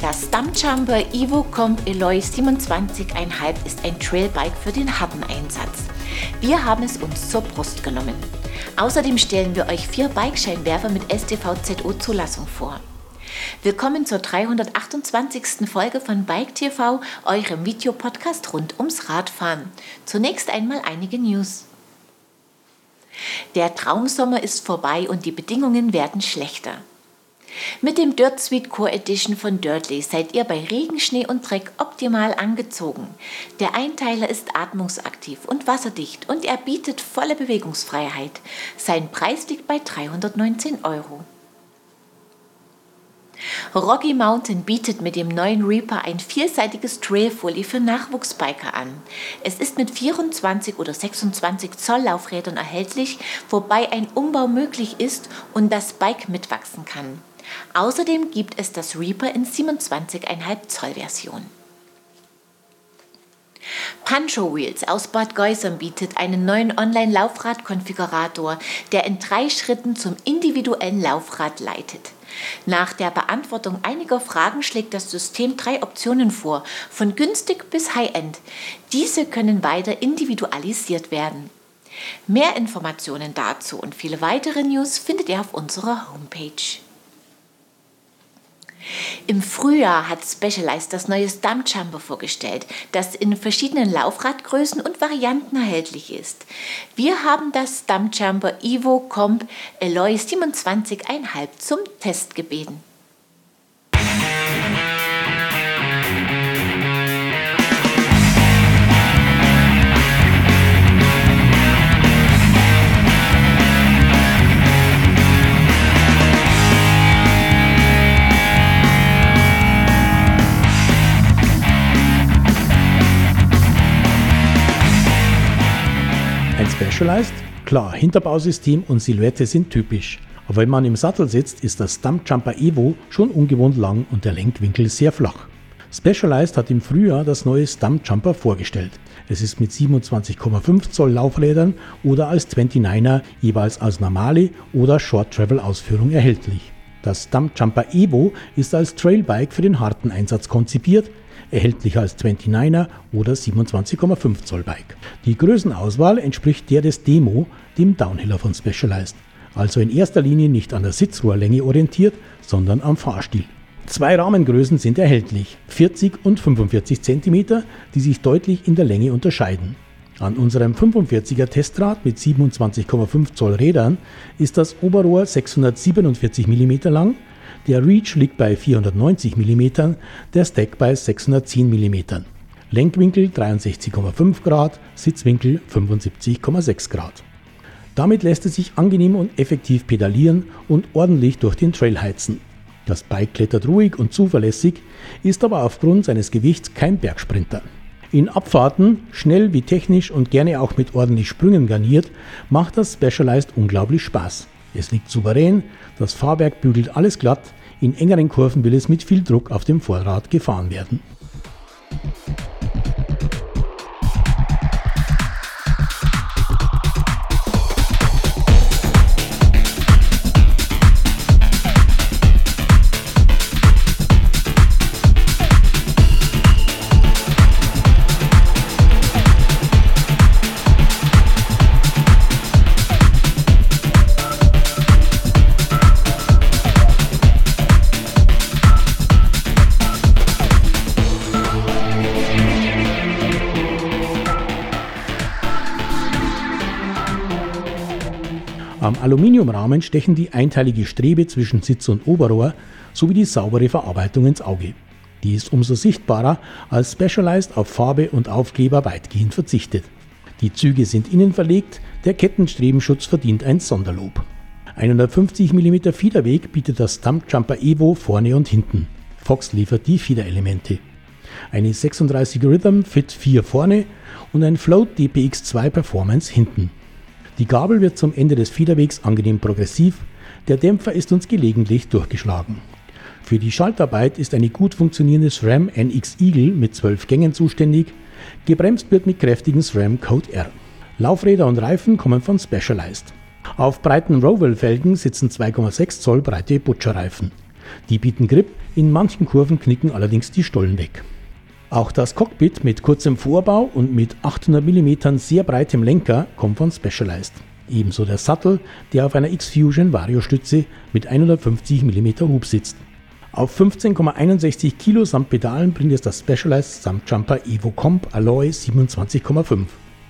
Das Stumpjumper Evo Comp Eloy 27,5 ist ein Trailbike für den harten Einsatz. Wir haben es uns zur Brust genommen. Außerdem stellen wir euch 4 Bikescheinwerfer mit STVZO-Zulassung vor. Willkommen zur 328. Folge von BikeTV, eurem Videopodcast rund ums Radfahren. Zunächst einmal einige News. Der Traumsommer ist vorbei und die Bedingungen werden schlechter. Mit dem Dirt Suite Core Edition von Dirtly seid ihr bei Regen, Schnee und Dreck optimal angezogen. Der Einteiler ist atmungsaktiv und wasserdicht und er bietet volle Bewegungsfreiheit. Sein Preis liegt bei 319 €. Rocky Mountain bietet mit dem neuen Reaper ein vielseitiges Trailfully für Nachwuchsbiker an. Es ist mit 24 oder 26 Zoll Laufrädern erhältlich, wobei ein Umbau möglich ist und das Bike mitwachsen kann. Außerdem gibt es das Reaper in 27,5 Zoll Version. Pancho Wheels aus Bad Geusern bietet einen neuen Online-Laufrad-Konfigurator, der in 3 Schritten zum individuellen Laufrad leitet. Nach der Beantwortung einiger Fragen schlägt das System 3 Optionen vor, von günstig bis High-End. Diese können weiter individualisiert werden. Mehr Informationen dazu und viele weitere News findet ihr auf unserer Homepage. Im Frühjahr hat Specialized das neue Stumpjumper vorgestellt, das in verschiedenen Laufradgrößen und Varianten erhältlich ist. Wir haben das Stumpjumper Evo Comp Eloy 27,5 zum Test gebeten. Specialized? Klar, Hinterbausystem und Silhouette sind typisch, aber wenn man im Sattel sitzt, ist das Stumpjumper Evo schon ungewohnt lang und der Lenkwinkel sehr flach. Specialized hat im Frühjahr das neue Stumpjumper vorgestellt. Es ist mit 27,5 Zoll Laufrädern oder als 29er jeweils als normale oder Short-Travel-Ausführung erhältlich. Das Stumpjumper Evo ist als Trailbike für den harten Einsatz konzipiert, erhältlich als 29er oder 27,5 Zoll Bike. Die Größenauswahl entspricht der des Demo, dem Downhiller von Specialized, also in erster Linie nicht an der Sitzrohrlänge orientiert, sondern am Fahrstil. 2 Rahmengrößen sind erhältlich, 40 und 45 cm, die sich deutlich in der Länge unterscheiden. An unserem 45er Testrad mit 27,5 Zoll Rädern ist das Oberrohr 647 mm lang, der Reach liegt bei 490 mm, der Stack bei 610 mm. Lenkwinkel 63,5 Grad, Sitzwinkel 75,6 Grad. Damit lässt es sich angenehm und effektiv pedalieren und ordentlich durch den Trail heizen. Das Bike klettert ruhig und zuverlässig, ist aber aufgrund seines Gewichts kein Bergsprinter. In Abfahrten, schnell wie technisch und gerne auch mit ordentlich Sprüngen garniert, macht das Specialized unglaublich Spaß. Es liegt souverän, das Fahrwerk bügelt alles glatt, in engeren Kurven will es mit viel Druck auf dem Vorderrad gefahren werden. Am Aluminiumrahmen stechen die einteilige Strebe zwischen Sitz und Oberrohr sowie die saubere Verarbeitung ins Auge. Die ist umso sichtbarer, als Specialized auf Farbe und Aufkleber weitgehend verzichtet. Die Züge sind innen verlegt, der Kettenstrebenschutz verdient ein Sonderlob. 150 mm Federweg bietet das Stumpjumper Evo vorne und hinten. Fox liefert die Federelemente. Eine 36 Rhythm Fit 4 vorne und ein Float DPX2 Performance hinten. Die Gabel wird zum Ende des Federwegs angenehm progressiv, der Dämpfer ist uns gelegentlich durchgeschlagen. Für die Schaltarbeit ist eine gut funktionierende SRAM NX Eagle mit 12 Gängen zuständig, gebremst wird mit kräftigen SRAM Code R. Laufräder und Reifen kommen von Specialized. Auf breiten Roval-Felgen sitzen 2,6 Zoll breite Butcherreifen. Die bieten Grip, in manchen Kurven knicken allerdings die Stollen weg. Auch das Cockpit mit kurzem Vorbau und mit 800 mm sehr breitem Lenker kommt von Specialized. Ebenso der Sattel, der auf einer X-Fusion Vario-Stütze mit 150 mm Hub sitzt. Auf 15,61 Kilo samt Pedalen bringt es das Specialized Stumpjumper Evo Comp Alloy 27,5.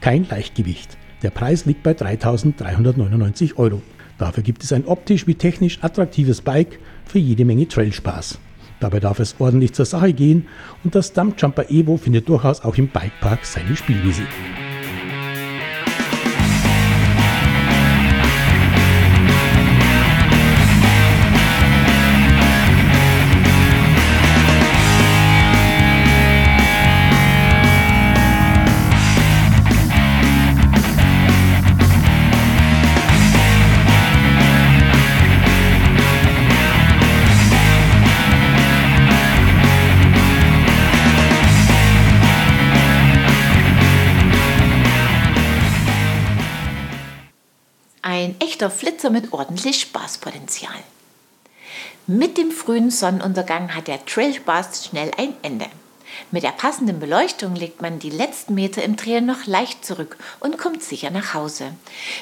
Kein Leichtgewicht. Der Preis liegt bei 3.399 €. Dafür gibt es ein optisch wie technisch attraktives Bike für jede Menge Trailspaß. Dabei darf es ordentlich zur Sache gehen und das Stumpjumper Evo findet durchaus auch im Bikepark seine Spielwiese. Ein echter Flitzer mit ordentlich Spaßpotenzial. Mit dem frühen Sonnenuntergang hat der Trailspaß schnell ein Ende. Mit der passenden Beleuchtung legt man die letzten Meter im Trail noch leicht zurück und kommt sicher nach Hause.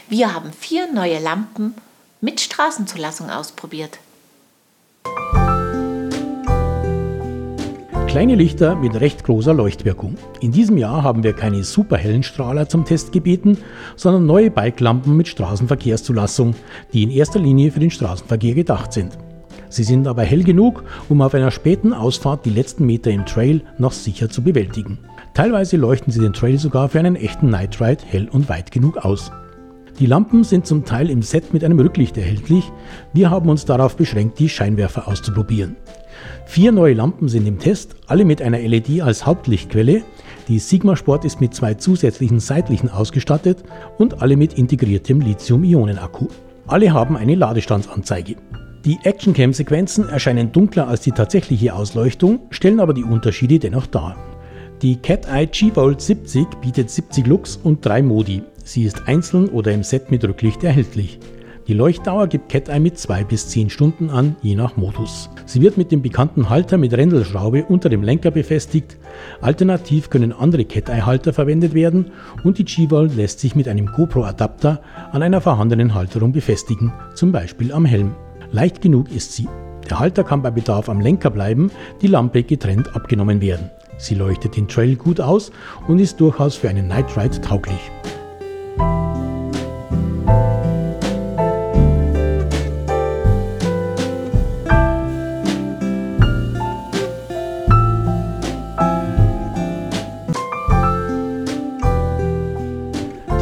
Wir haben 4 neue Lampen mit Straßenzulassung ausprobiert. Kleine Lichter mit recht großer Leuchtwirkung. In diesem Jahr haben wir keine super hellen Strahler zum Test gebeten, sondern neue Bikelampen mit Straßenverkehrszulassung, die in erster Linie für den Straßenverkehr gedacht sind. Sie sind aber hell genug, um auf einer späten Ausfahrt die letzten Meter im Trail noch sicher zu bewältigen. Teilweise leuchten sie den Trail sogar für einen echten Nightride hell und weit genug aus. Die Lampen sind zum Teil im Set mit einem Rücklicht erhältlich. Wir haben uns darauf beschränkt, die Scheinwerfer auszuprobieren. 4 neue Lampen sind im Test, alle mit einer LED als Hauptlichtquelle, die Sigma Sport ist mit 2 zusätzlichen seitlichen ausgestattet und alle mit integriertem Lithium-Ionen-Akku. Alle haben eine Ladestandsanzeige. Die Actioncam-Sequenzen erscheinen dunkler als die tatsächliche Ausleuchtung, stellen aber die Unterschiede dennoch dar. Die Cateye G-Volt 70 bietet 70 Lux und 3 Modi. Sie ist einzeln oder im Set mit Rücklicht erhältlich. Die Leuchtdauer gibt Cateye mit 2 bis 10 Stunden an, je nach Modus. Sie wird mit dem bekannten Halter mit Rändelschraube unter dem Lenker befestigt. Alternativ können andere Cateye-Halter verwendet werden und die G-Volt lässt sich mit einem GoPro-Adapter an einer vorhandenen Halterung befestigen, zum Beispiel am Helm. Leicht genug ist sie. Der Halter kann bei Bedarf am Lenker bleiben, die Lampe getrennt abgenommen werden. Sie leuchtet den Trail gut aus und ist durchaus für einen Nightride tauglich.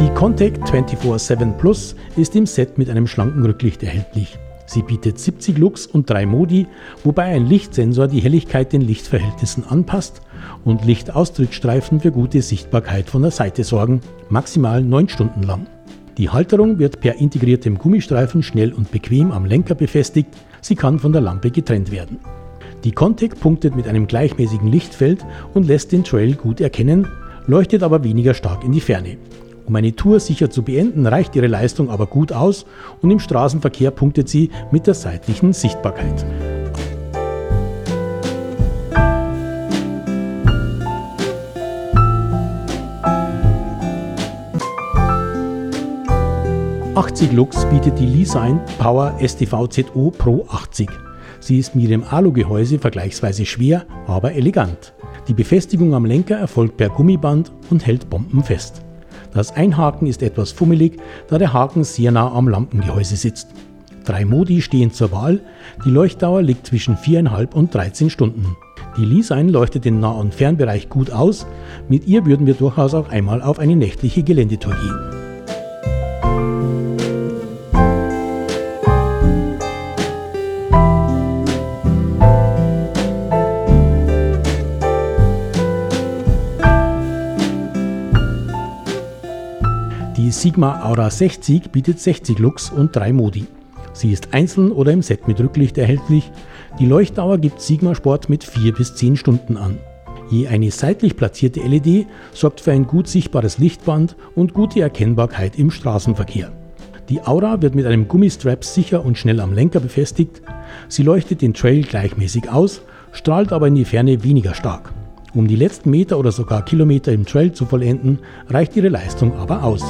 Die Contec 24/7 Plus ist im Set mit einem schlanken Rücklicht erhältlich. Sie bietet 70 Lux und 3 Modi, wobei ein Lichtsensor die Helligkeit den Lichtverhältnissen anpasst und Lichtaustrittsstreifen für gute Sichtbarkeit von der Seite sorgen, maximal 9 Stunden lang. Die Halterung wird per integriertem Gummistreifen schnell und bequem am Lenker befestigt, sie kann von der Lampe getrennt werden. Die Contec punktet mit einem gleichmäßigen Lichtfeld und lässt den Trail gut erkennen, leuchtet aber weniger stark in die Ferne. Um eine Tour sicher zu beenden, reicht ihre Leistung aber gut aus und im Straßenverkehr punktet sie mit der seitlichen Sichtbarkeit. . 80 Lux bietet die Leesign Power STVZO Pro 80. Sie ist mit dem Alugehäuse vergleichsweise schwer, aber elegant. Die Befestigung am Lenker erfolgt per Gummiband und hält bombenfest. Das Einhaken ist etwas fummelig, da der Haken sehr nah am Lampengehäuse sitzt. 3 Modi stehen zur Wahl, die Leuchtdauer liegt zwischen 4,5 und 13 Stunden. Die Leesign leuchtet den Nah- und Fernbereich gut aus, mit ihr würden wir durchaus auch einmal auf eine nächtliche Geländetour gehen. Die Sigma Aura 60 bietet 60 Lux und 3 Modi. Sie ist einzeln oder im Set mit Rücklicht erhältlich. Die Leuchtdauer gibt Sigma Sport mit 4 bis 10 Stunden an. Je eine seitlich platzierte LED sorgt für ein gut sichtbares Lichtband und gute Erkennbarkeit im Straßenverkehr. Die Aura wird mit einem Gummistrap sicher und schnell am Lenker befestigt. Sie leuchtet den Trail gleichmäßig aus, strahlt aber in die Ferne weniger stark. Um die letzten Meter oder sogar Kilometer im Trail zu vollenden, reicht ihre Leistung aber aus.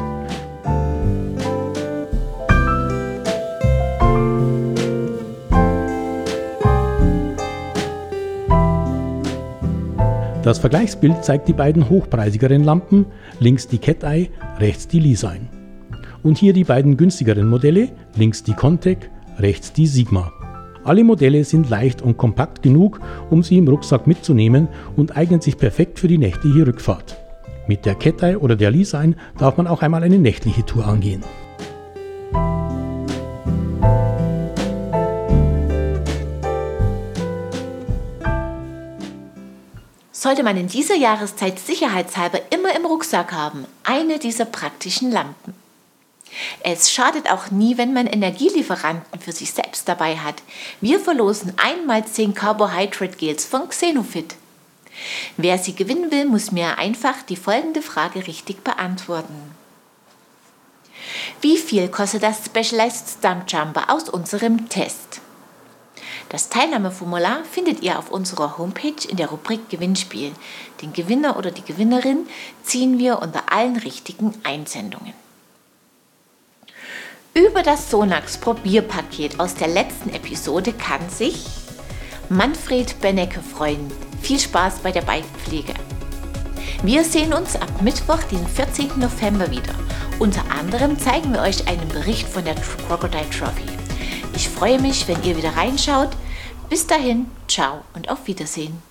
Das Vergleichsbild zeigt die beiden hochpreisigeren Lampen, links die Cateye, rechts die Leesign. Und hier die beiden günstigeren Modelle, links die Contec, rechts die Sigma. Alle Modelle sind leicht und kompakt genug, um sie im Rucksack mitzunehmen und eignen sich perfekt für die nächtliche Rückfahrt. Mit der Cateye oder der Leesign darf man auch einmal eine nächtliche Tour angehen. Sollte man in dieser Jahreszeit sicherheitshalber immer im Rucksack haben, eine dieser praktischen Lampen. Es schadet auch nie, wenn man Energielieferanten für sich selbst dabei hat. Wir verlosen einmal 10 Carbohydrate Gels von Xenofit. Wer sie gewinnen will, muss mir einfach die folgende Frage richtig beantworten. Wie viel kostet das Specialized Stumpjumper aus unserem Test? Das Teilnahmeformular findet ihr auf unserer Homepage in der Rubrik Gewinnspiel. Den Gewinner oder die Gewinnerin ziehen wir unter allen richtigen Einsendungen. Über das Sonax Probierpaket aus der letzten Episode kann sich Manfred Benecke freuen. Viel Spaß bei der Bikepflege. Wir sehen uns ab Mittwoch, den 14. November wieder. Unter anderem zeigen wir euch einen Bericht von der Crocodile Trophy. Ich freue mich, wenn ihr wieder reinschaut. Bis dahin, ciao und auf Wiedersehen.